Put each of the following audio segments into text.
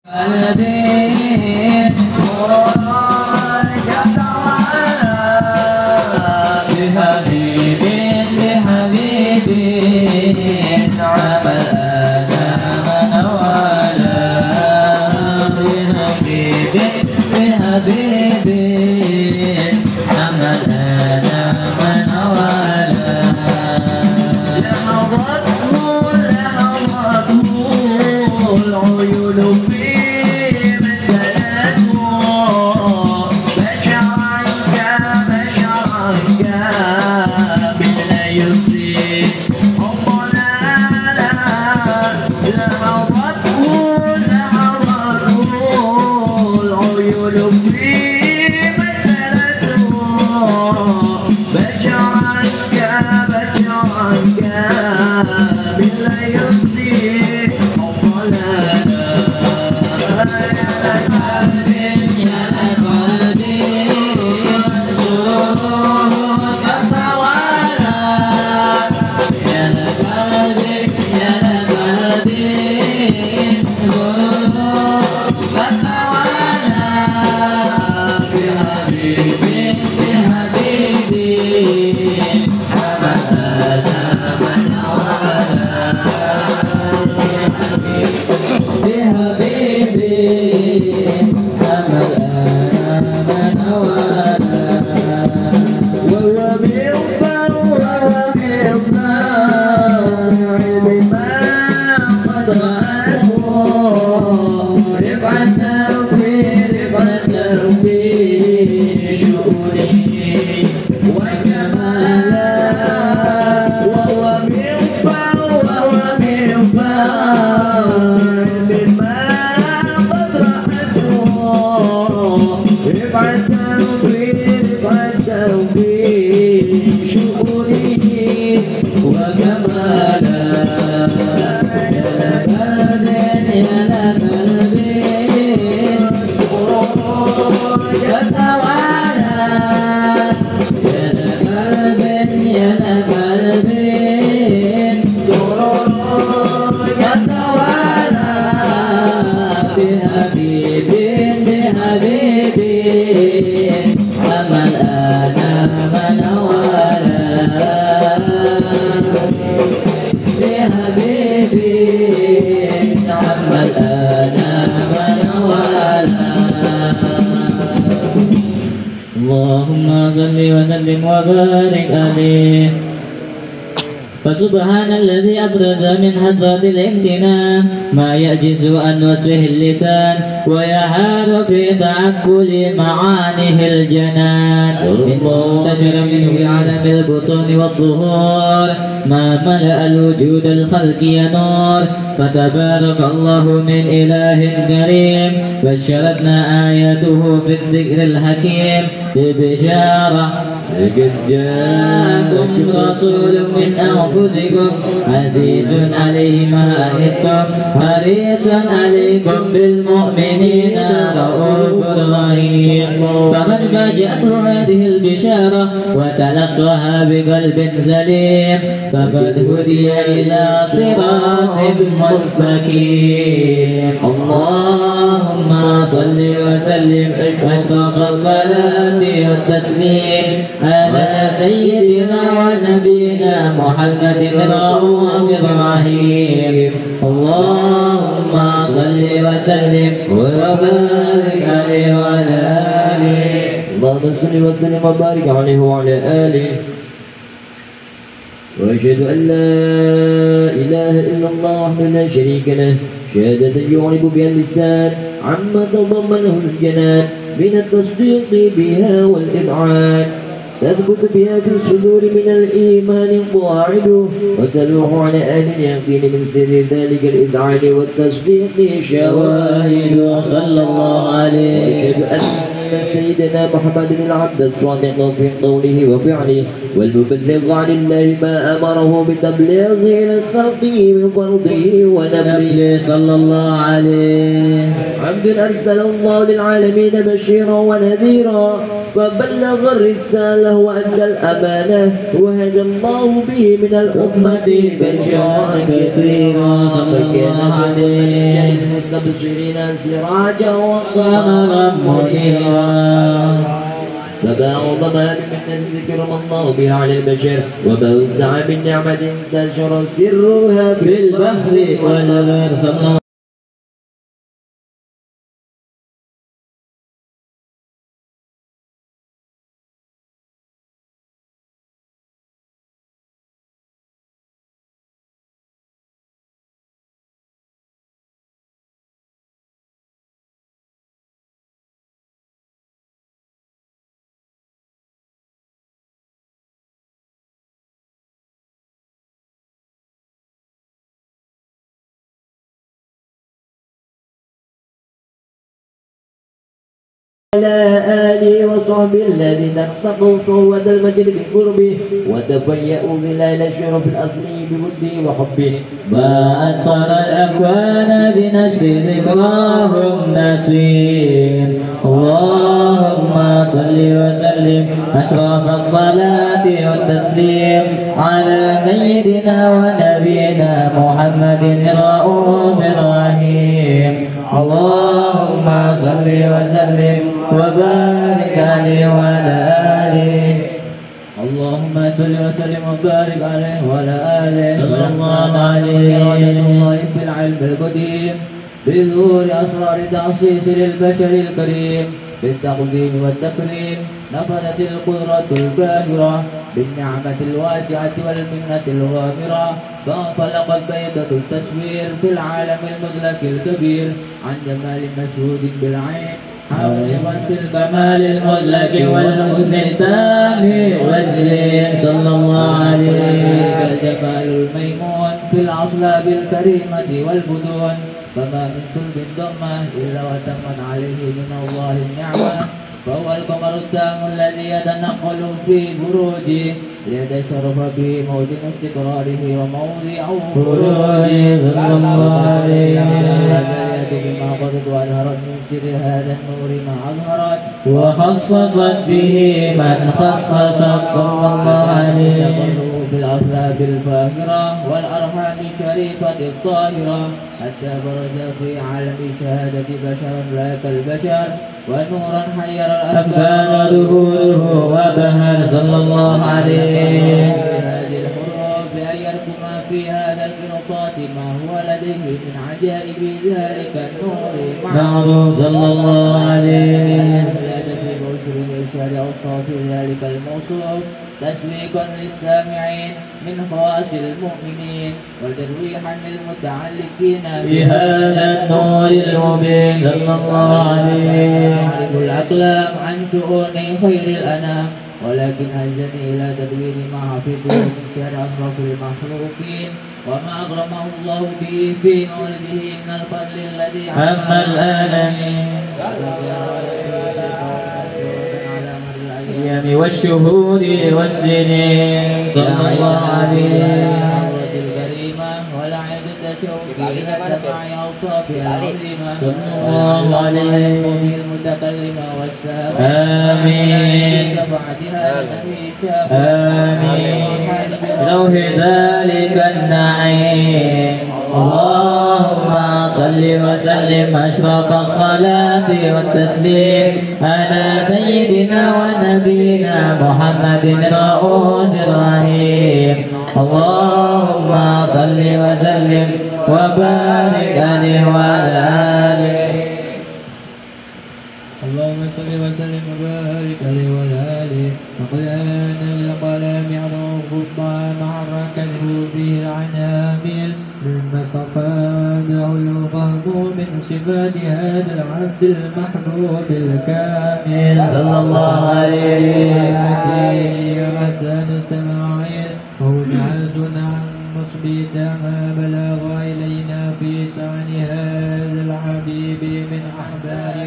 Allahumma salli wa sallim wa barik alih. Fasubhanalladzi abraza min hadratil imtinan, ma yajizu an wasfihil lisan, wa yaharu fi ta'akkuli ma'anihil janan. Innahu tajra minhu fi alamil butuni wa dhuhur, ma mala'al wujudal khalqi nur. فتبارك الله من إله كريم بشرتنا آياته في الذكر الحكيم ببشارة لقد جاءكم رسول من أنفسكم عزيز عليه ما عنتم حريص عليكم بالمؤمنين رؤوف رحيم فمن فاجأته هذه البشارة وتلقاها بقلب سليم فقد هدي إلى صراط مستقيم. اللهم صل وسلم أشرف الصلاة والتسليم على سيدنا ونبينا محمد الرؤوف الرحيم. اللهم صل وسلم وبارك عليه وعلى آله. اللهم صل وسلم وبارك عليه وعلى آله. وأشهد أن لا إله إلا الله وحده لا شريك له شهادة يعرف بها اللسان عما تضمنه الجنان من التصديق بها والإذعان تثبت بها في الصدور من الإيمان قواعده وتلوح على أهل اليقين من سر ذلك الإذعان والتصديق شواهد. صلى الله عليه وسلم سيدنا محمد العبد الصادق في قوله وفعله والمبلغ عن الله ما امره بتبليغه الى الخلق من فرضه ونبله. صلى الله عليه عبد ارسل الله للعالمين بشيرا ونذيرا وبلغ الرسالة وأدى الأمانة وهدى الله به من الأمة برجاء كثيرا فكان عليه مستبشرين سراجا وقمرا منيرا. فبعض ما من الذكر الله بها على البشر وبوسع من نعمة تنشر سرها في البحر والبر. على آله وصحبه الذين ارتقوا صوت المجد بقربه وتفيأوا بليل الشرف الأصلي بوده وحبه ما أطر الأكوان بنشر ذكراهم نسير. اللهم صل وسلم أشرف الصلاة والتسليم على سيدنا ونبينا محمد الرؤوف الرحيم. اللهم صل وسلم وبارك عليه وعلى آله. اللهم صل وسلم وبارك عليه وعلى آله صلى الله عليه وسلم في العلم القديم بظهور أسرار تعصيص للبشر الكريم بالتقديم والتكريم نفذت القدرة الباهرة بالنعمة الواسعة والمنة الغامرة فانطلقت بيضة التصوير في العالم المزلك الكبير عن جمال مشهود بالعين حرمت في الكمال المدلك والحسن التام والزين صلى الله عليه. كالجمال الميمون في العصلاب الكريمة والبدون فما من سلب الضمة إلا وتم عليه من الله النعمة فهو القمر التام الذي يتنقل في بروده ليتشرف به موج استقراره وموضع بروده صلى الله عليه. بما قدت وأظهرت من سر هذا النور ما أظهرت وخصصت به من خصصت صلى الله عليه. تظهره في الأخلاق الفاخرة والأرحام الشريفة الطاهرة حتى برز في عالم شهادة بشرا لا كالبشر ونورا حير الأفكار ظهوره وبهر صلى الله عليه. بهذه الحروف بأن يركما في هذا القنطاس ما هو لديه من عجائب ذلك النور معروف صلى الله عليه. زيادة بأسره شارع الصافي ذلك الموصوف تشويقا للسامعين من خواص المؤمنين وترويحا للمتعلقين بهذا النور المبين صلى الله عليه. تعرف الأقلام عن شؤون خير الأنام ولكن ألجأني إلى تدوين ما حفظه من شر أشرف المخلوقين وما أكرمه الله به في نوره من الفضل الذي عم العالمين. الأيام والشهود والسنين صلى الله عليه. الكريمة ولا عدة شوق إلى سماع أوصافها العظيمة صلى الله عليه. المتكلمة والسلام آمين شفاعتها آمين روح ذلك النعيم. اللهم صل وسلم أشرف الصلاة والتسليم على سيدنا ونبينا محمد رؤوف الرحيم. اللهم صل وسلم وبارك عليه وعلى آله. اللهم صل وسلم وبارك عليه وعلى آله. فقد آن القلم يعرف الطعام حركته به العنامل مما استفاده الفهم من صفات هذا العبد المحبوب الكامل صلى الله عليه. يا حسن السماعين أوجعتنا مثبتا ما بلغ إلينا في شأن هذا الحبيب من أحبار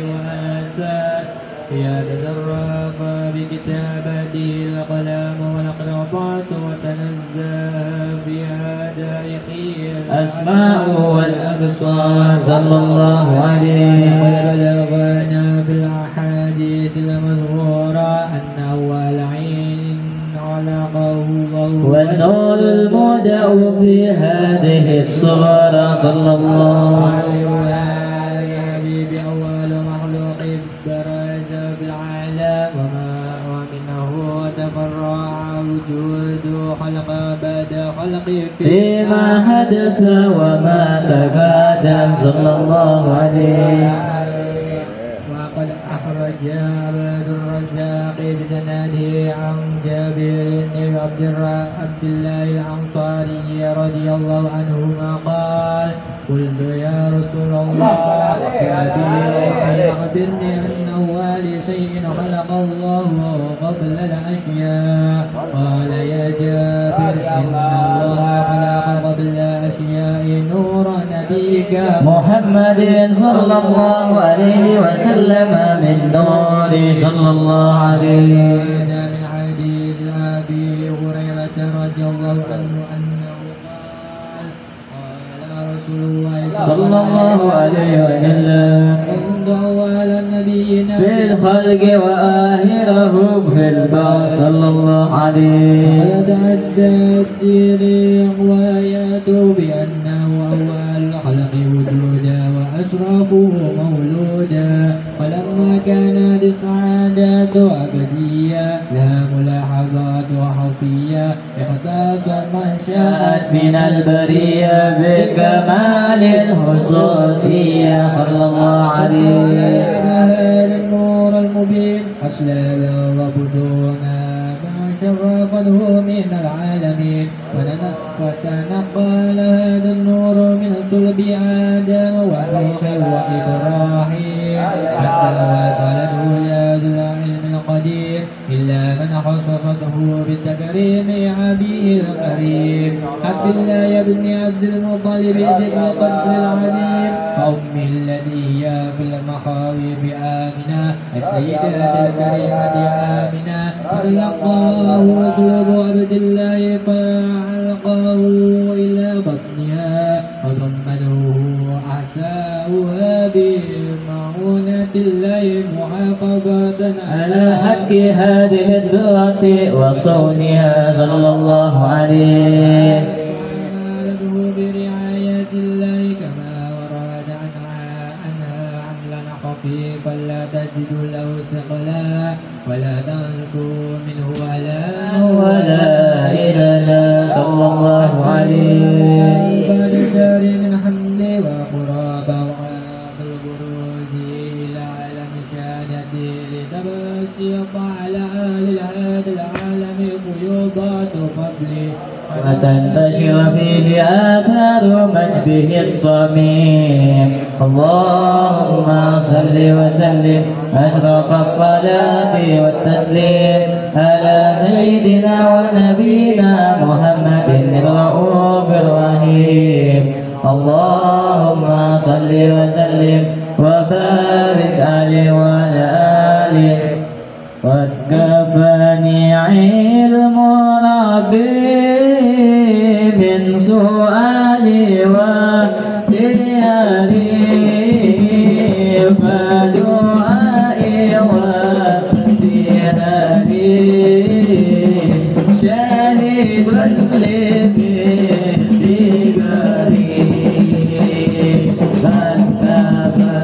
يا تزرف بكتابته الأقلام والأقراطات وتنزه بها دائقية الأسماء والأبصار صلى الله عليه. بلغنا في الأحاديث المذكورة الدرجة بالعلا وما ومنه تفرع وجود خلق بدا خلق فيما حدث وما تقدم صلى الله عليه وقد أخرج عبد الرزاق بسنده عن جابر بن عبد الله الأنصاري رضي الله عنهما قال قلت يا رسول الله أخبرني أن أول شيء خلق الله قبل الأشياء قال يا جابر إن الله خلق قبل الأشياء نور نبيك محمد صلى الله عليه وسلم من نور صلى الله عليه وسلم من حديث أبي هريرة رضي الله عنه صلى الله عليه وسلم في الخلق وآخرهم في البعث صلى الله عليه وتعدت رواياته بأنه أول الخلق وجودا وأشرفه مولودا ولما كانت السعادة أبدية لها ملاحظات وحفية اختاف ما شاءت من البرية بكمال الخصوصية صلى الله عليه هذا النور المبين أسلاب وبدونا ما شرفته من العالمين فتنقل هذا النور من صلب آدم ونوح وإبراهيم حتى وصلته يا ذو العلم القدير إلا من خصصته بالتكريم أبيه الكريم عبد الله يا ابن عبد المطلب ذي القدر العليم فأمي التي هي في المخاوف آمنة السيدة الكريمة آمنة فلقاه أسلوب عبد الله فعلقاه إلى بطنها وضمنه أحساؤها الله محافظة على حق هذه الذات وصونها صلى الله عليه وعماله برعاية الله كما ورد عنها حملا خفيفا لا تجد له ثقلا ولا تنكو منه ولا إلى صلى الله عليه فنشار من حمد وقرابه على آل هذا العالم قيوبات فضله وتنتشر فيه آثار مجده الصميم اللهم صل وسلم أشرف الصلاة والتسليم على سيدنا ونبينا محمد الرؤوف الرحيم اللهم صل وسلم وبارك عليه وعلى آله وكفاني علم ربي من سؤالي ودياري فدعائي ودياري شهيد لي في سجاري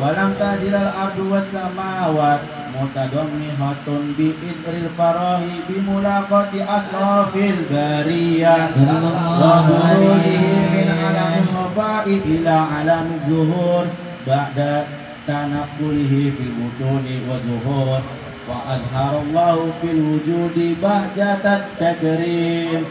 Walam tajilal ardu wassamawat mutadammihatun bi'idril farahi bimulaqati asrafil bariyah wa hurulihi min alamin hubai ila alamin zuhur ba'da tanakulihi fil butuni wa zuhur wa azharallahu fil wujudi bahjatat takrim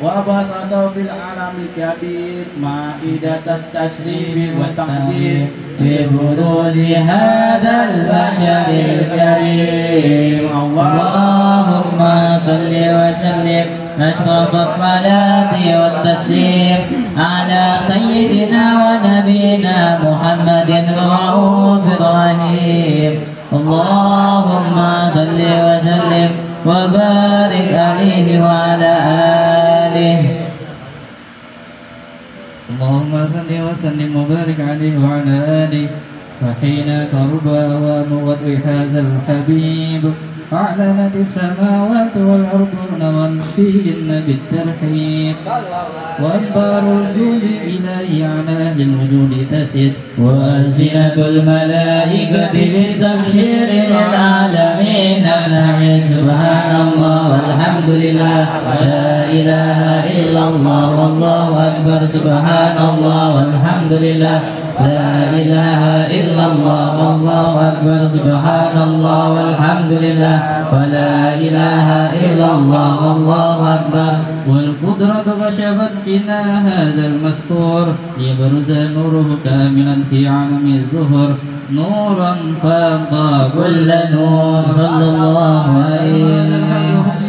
wa basata fil alamil kabir ma'idatat tashrib wa ta'zim ببروز هذا البشر الكريم اللهم صل وسلم أشرف الصلاة والتسليم على سيدنا ونبينا محمد الرؤوف الرحيم اللهم صل وسلم وبارك عليه وعلى آله اللهم صل وسلم وبارك عليه وعلى آله وحين قرب وموت هذا الحبيب أعلنت السماوات والأرض ومن فيهن بالترحيب وأمطار الوجود إليه على الوجود تسد وألسنة الملائكة بتبشير للعالمين نعم سبحان الله والحمد لله لا إله إلا الله والله أكبر سبحان الله والحمد لله لا إله إلا الله والله أكبر سبحان الله والحمد لله ولا إله إلا الله والله أكبر والقدرة كشفت لنا هذا المستور يبرز نوره كاملا في عالم الزهر نورا فاق كل نور صلى الله عليه وسلم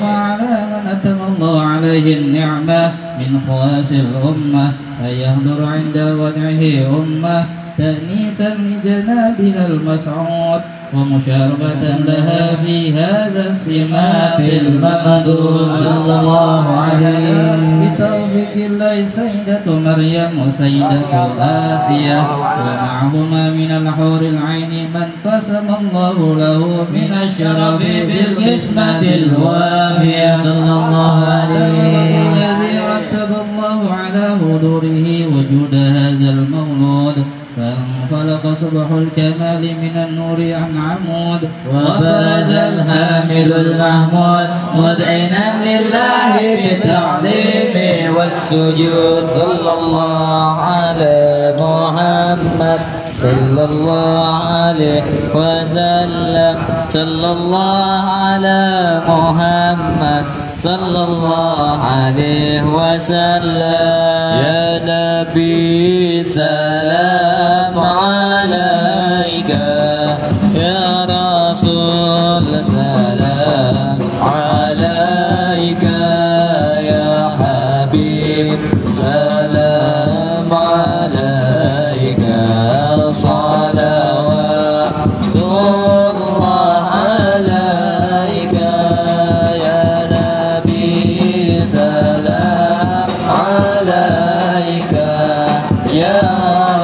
على من أتم الله عليه النعمة من خواص الأمة فيحضر عند ودعه أمة تأنيسا لجنابها المسعود ومشاركة لها في هذا السمات المقدور صلى الله عليه بتوفيق الله سيدة مريم وسيدة آسيا ومعهما من الحور العين من قسم الله له من الشرف بالقسمة الوافية صلى الله عليه الذي رتب الله على حضوره وجود هذا المولود فانفلق صبح الكمال من النور عن عمود وبرز الهامل المحمود مدعنا لله بالتعظيم والسجود صلى الله على محمد صلى الله عليه وسلم صلى الله على محمد صلى الله عليه وسلم يا نبي سلام عليك يا رسول سلام عليك يا حبيب سلام عليك صلوات الله عليك يا نبي سلام عليك يا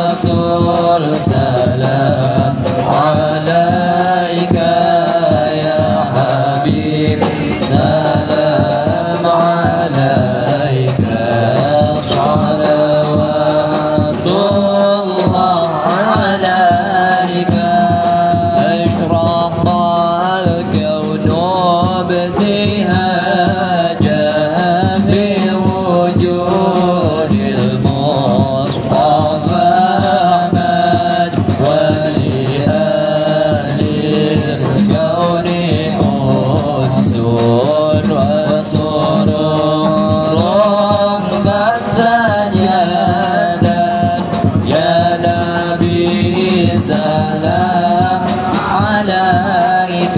رسول سلام عليك يا حبيب سلام عليك صلوات الله عليك أشرق الكون ابتهاجا في وجود المصطفى أحمد ولآل الكون أنس وسرور قد تجلى يا نبي سلام عليك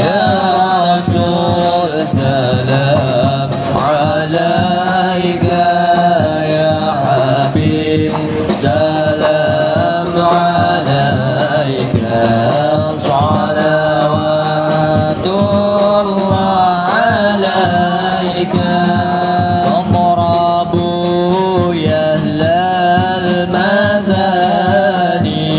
يا رسول سلام عليك يا حبيب سلام عليك صلوات الله عليك واضربوا يا أهل المثاني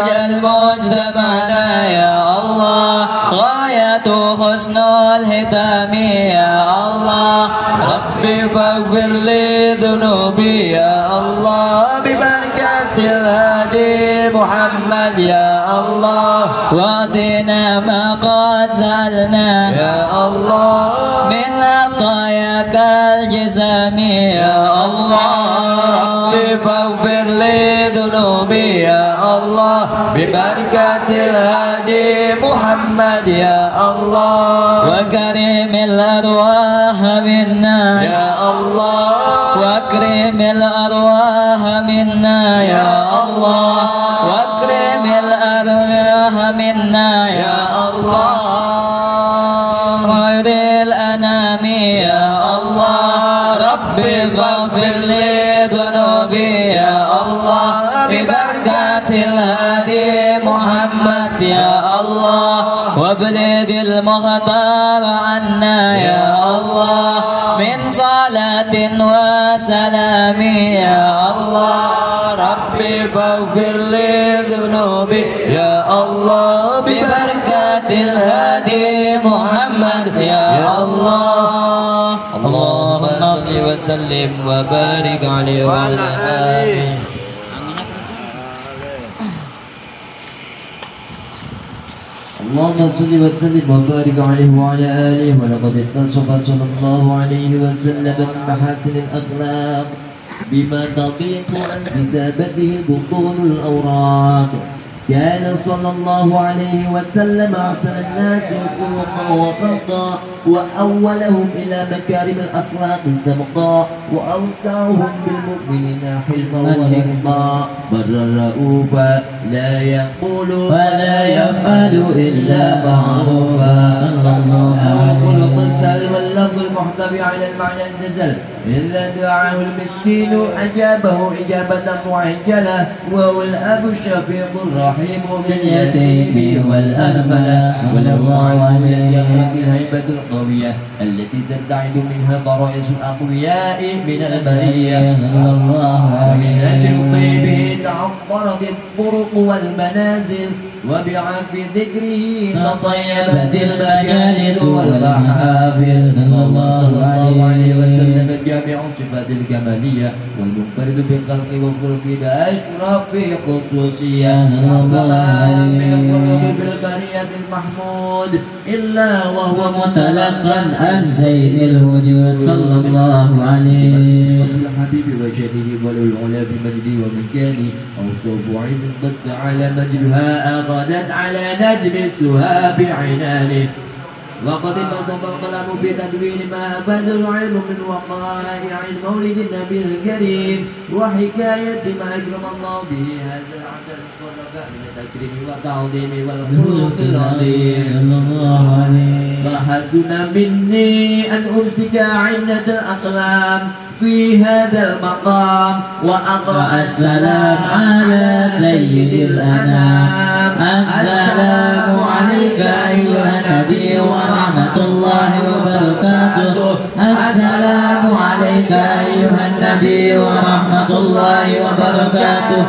واجعل مجتمعنا يا الله غاية حسن الختام يا الله. ربي فاغفر لي ذنوبي يا الله ببركة الهادي محمد يا الله. واعطنا ما قد سألنا يا الله من عطاياك الجسام يا الله. فاغفر لي ذنوبي يا الله ببركة الهادي محمد يا الله. وكرم الأرواح منا يا الله وكرم الأرواح منا يا الله وكرم الأرواح منا يا الله. خير الأنام يا الله ربي فاغفر لي ببركة الهادي محمد يا الله. وابلغ المختار عنا يا الله من صلاة وسلام يا الله. ربي فاغفر لي ذنوبي يا الله ببركة الهادي محمد يا الله. اللهم صل وسلم وبارك عليه وعلى آله. اللهم صل وسلم وبارك عليه وعلى آله. ولقد اتصف صلى الله عليه وسلم بمحاسن الأخلاق بما تضيق عن كتابته بطون الأوراق. كان صلى الله عليه وسلم أحسن الناس خلقا وخلقا وأولهم إلى مكارم الأخلاق السبقا وأوسعهم بالمؤمنين حلما ورحما برا رؤوفا لا يقول ولا يفعل إلا معروفا له الخلق السهل واللفظ المحتوي على المعنى الجزل. إذا دعاه المسكين أجابه إجابة معجلة وهو الأب الشفيق الرحيم باليتيم والأرملة وله عزم الجهرة الهيبة القوية التي تبتعد منها طرائص الأقوياء من البرية. ومن أجل طيبه تعطرت الطرق والمنازل وبعف ذكره تطيبت المجالس والمحافل. الله عليه وسلم جامع صفات الجمالية والمنفرد بالخلق والخلق بأشرف خصوصية. فما من الخلق بالبرية المحمود إلا وهو متلقا عن سيد الوجود صلى الله عليه وسلم الحبيب وجهه ولو العلا بمجده ومكانه أو صوب عز قد تعالى مجدها غدت على نجم السهاب عنانه. وقد انبسط القلم بتدوين ما أفاد العلم من وقائع مولد النبي الكريم وحكاية ما أكرم الله به هذا العدد والرفع للتكريم والتعظيم والخلق العظيم. فحسن مني أن أمسك عنة الأقلام في هذا المقام وأقرأ السلام على سيد الأنام. السلام عليك أيها النبي ورحمة الله وبركاته. السلام عليك أيها النبي ورحمة الله وبركاته.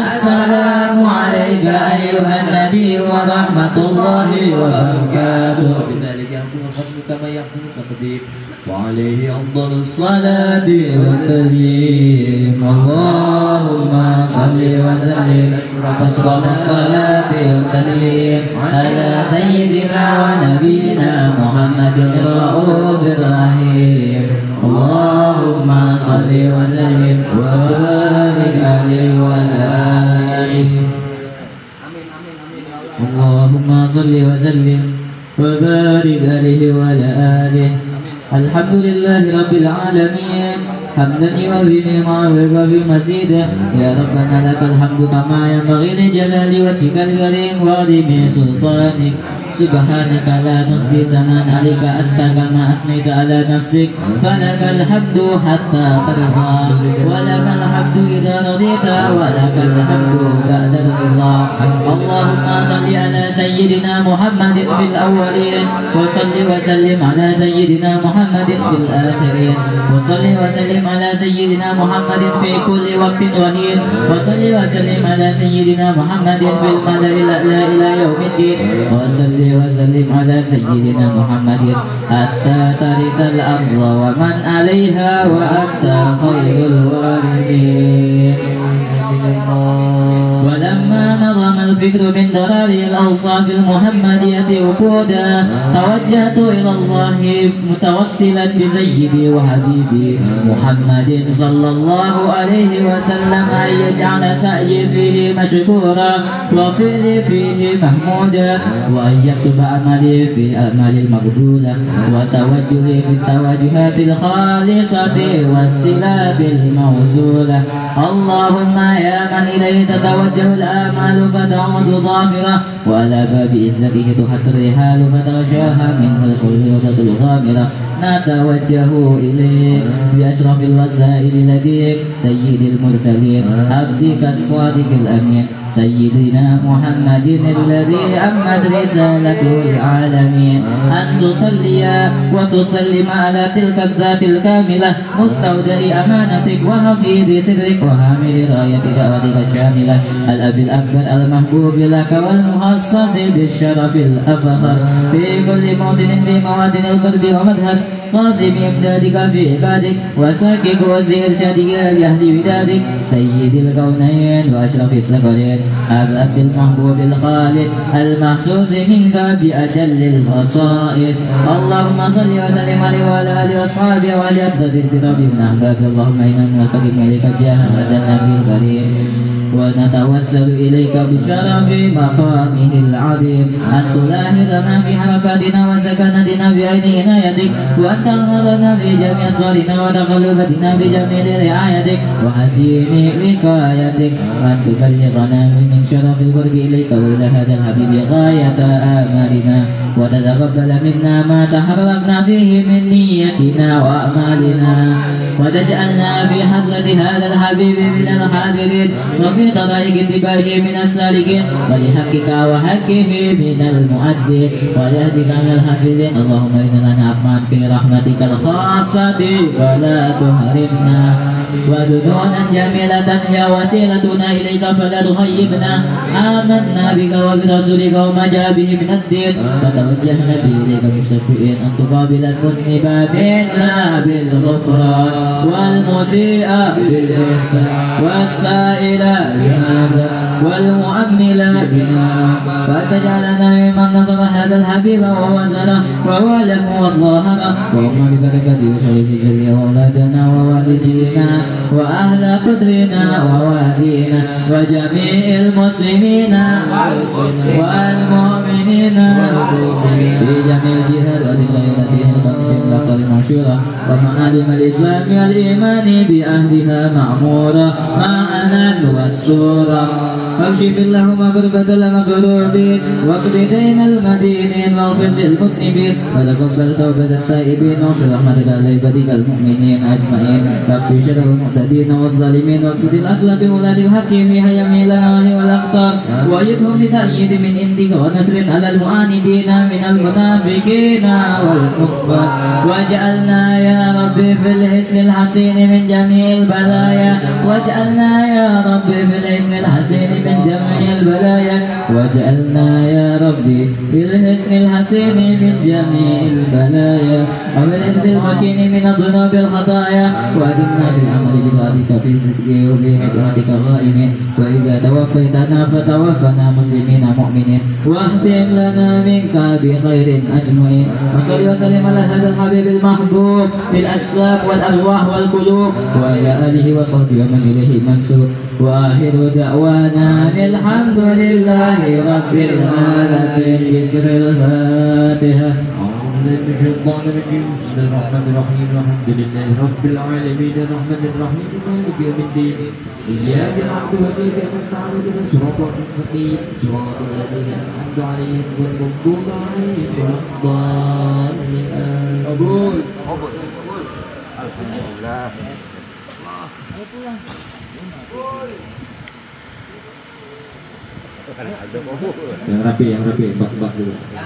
السلام عليك أيها النبي ورحمة الله وبركاته. وبذلك يحسن الختم كما يحسن التقديم وعليه أفضل الصلاة والتسليم. اللهم صل وسلم وكثر الصلاة والتسليم على سيدنا ونبينا محمد الرؤوف الرحيم. اللهم صل وسلم وبارك عليه وعلى آله. اللهم صل وسلم وبارك عليه وعلى آله. الحمد لله رب العالمين حمدا يوازي نعمه وفي مزيده. يا ربنا لك الحمد كما ينبغي لجلال وجهك الكريم وعظيم سلطانك. سبحانك لا نحصي ثناء عليك أنت كما أثنيت على نفسك. فلك الحمد حتى ترضى ولك الحمد إذا رضيت ولك الحمد بعد الرضا. اللهم صل على سيدنا محمد في الأولين وصل وسلم على سيدنا محمد في الآخرين وصل وسلم على سيدنا محمد في كل وقت وحين وصل وسلم على سيدنا محمد في المدى الأعلى إلى يوم الدين وصل وسلم على سيدنا محمد حتى ترث الأرض ومن عليها وأنت خير الوارثين. ولما نظم الفكر من درار الأوصاف المحمدية وقودا توجهت إلى الله متوسلا بسيدي وحبيبي محمد صلى الله عليه وسلم أن يجعل سعي فيه مشكورا وفعلي فيه محمودا وأن يكتب عملي في أعمال المقبولة وتوجهي في التوجهات الخالصة والسلاب الموصولة. اللهم يا من إليه تتوجه الآمال فتعود ضامرة وعلى باب عزته تحط الرحال فتغشاها منه الخيوط الغامرة. نتوجه إليك بأشرف الوسائل لديك سيد المرسلين عبدك الصادق الأمين سيدنا محمد الذي أمت رسالته العالمين أن تصلي وتسلم على تلك الذات الكاملة مستودع أمانتك وحفيظ سرك وحامل رايتك ودك الشاملة الأب الأكبر المحبوب لك والمخصص بالشرف الأفخر في كل موطن في موادن القلب ومذهب قاسم إمدادك في عبادك وساكك وزير شديد يهدي ودادك سيد الكونين وأشرف السفرين الأب المحبوب الخالص المخصوص منك بأجل الخصائص. اللهم صل وسلم عليه وعلى آله وأصحابه وعلى أفضل الكرام من أحباب. اللهم إنا نوكلك إليك جاه هذا النبي الكريم ونتوسل إليك بشرف مقامه العظيم أن تلاهرنا في حركاتنا وسكنتنا بعين عنايتك وأن تغمرنا في جميع أسرارنا وتقلبتنا بجميل رعايتك وحسين وقايتك وأن تبلغنا من شرف القرب إليك وإلى هذا الحبيب غاية آمالنا وتتقبل منا ما تحركنا فيه من نيتنا وأعمالنا وتجعلنا في حضرة هذا الحبيب من الحاضرين وفي طريق اتباعه من السالكين ولحقك وحقه من المؤدين ولهدك من الحافظين. اللهم إننا نأمن في رحمتك الخاصة فلا تحرمنا وذنونا جميلة هي وسيلتنا إليك فلا تخيبنا. آمنا بك وبرسولك وما جاء به من الدين وتوجهنا به إليك مستشفئين أن تقابل المذنب منا بالغفران والمسيء بالإحسان والسائل والمؤمل فتجعلنا ممن نصر هذا الحبيب ووزنه وهو له وظاهره وهم ببركته يشرف جميع أولادنا ووالدينا وأهل قدرنا ووادينا وجميع المسلمين والمؤمنين في جميع الجهات التي قد منشورة ومعالم الإسلام والإيمان بأهلها مأمورة معنا والسورة. فاكشف اللهم كربة المكروبين واقض دين المدينين واغفر للمذنبين وتقبل توبة التائبين واصل رحمتك على عبادك المؤمنين أجمعين واكف شر المعتدين والظالمين واقصد الأغلب ولاة الحق في هيام الأهوال والأقطار وأيدهم بتأييد من عندك ونصر على المعاندين من المنافقين والكفار واجعلنا يا ربي في الحسن الحسين من جميع البلايا واجعلنا يا ربي في الحسن الحسين من جميع البلايا واجعلنا يا ربي في الحسن الحسين من جميع البلايا ومن الحسن المكين من الذنوب الخطايا وأدمنا في العمل بطاعتك في صدق وفي حكمتك قائمين وإذا توفيتنا فتوفنا مسلمين مؤمنين واهدم لنا منك بخير أجمعين. وصل وسلم على هذا الحبيب المحبوب للأجساد والأرواح والقلوب وإلى آله وصحبه ومن إليه منسوب وآخر دعوانا الحمد لله رب العالمين. بسم الفاتحة. بسم الله الرحمن الرحيم الحمد لله رب العالمين الرحمن الرحيم مالك يوم الدين إياك نعبد وإياك نستعين اهدنا الصراط المستقيم صراط الذين أنعمت عليهم غير المغضوب عليهم ولا الضالين. Alhamdulillah. Wah, pulang. Yang rapi, bak-bak dulu.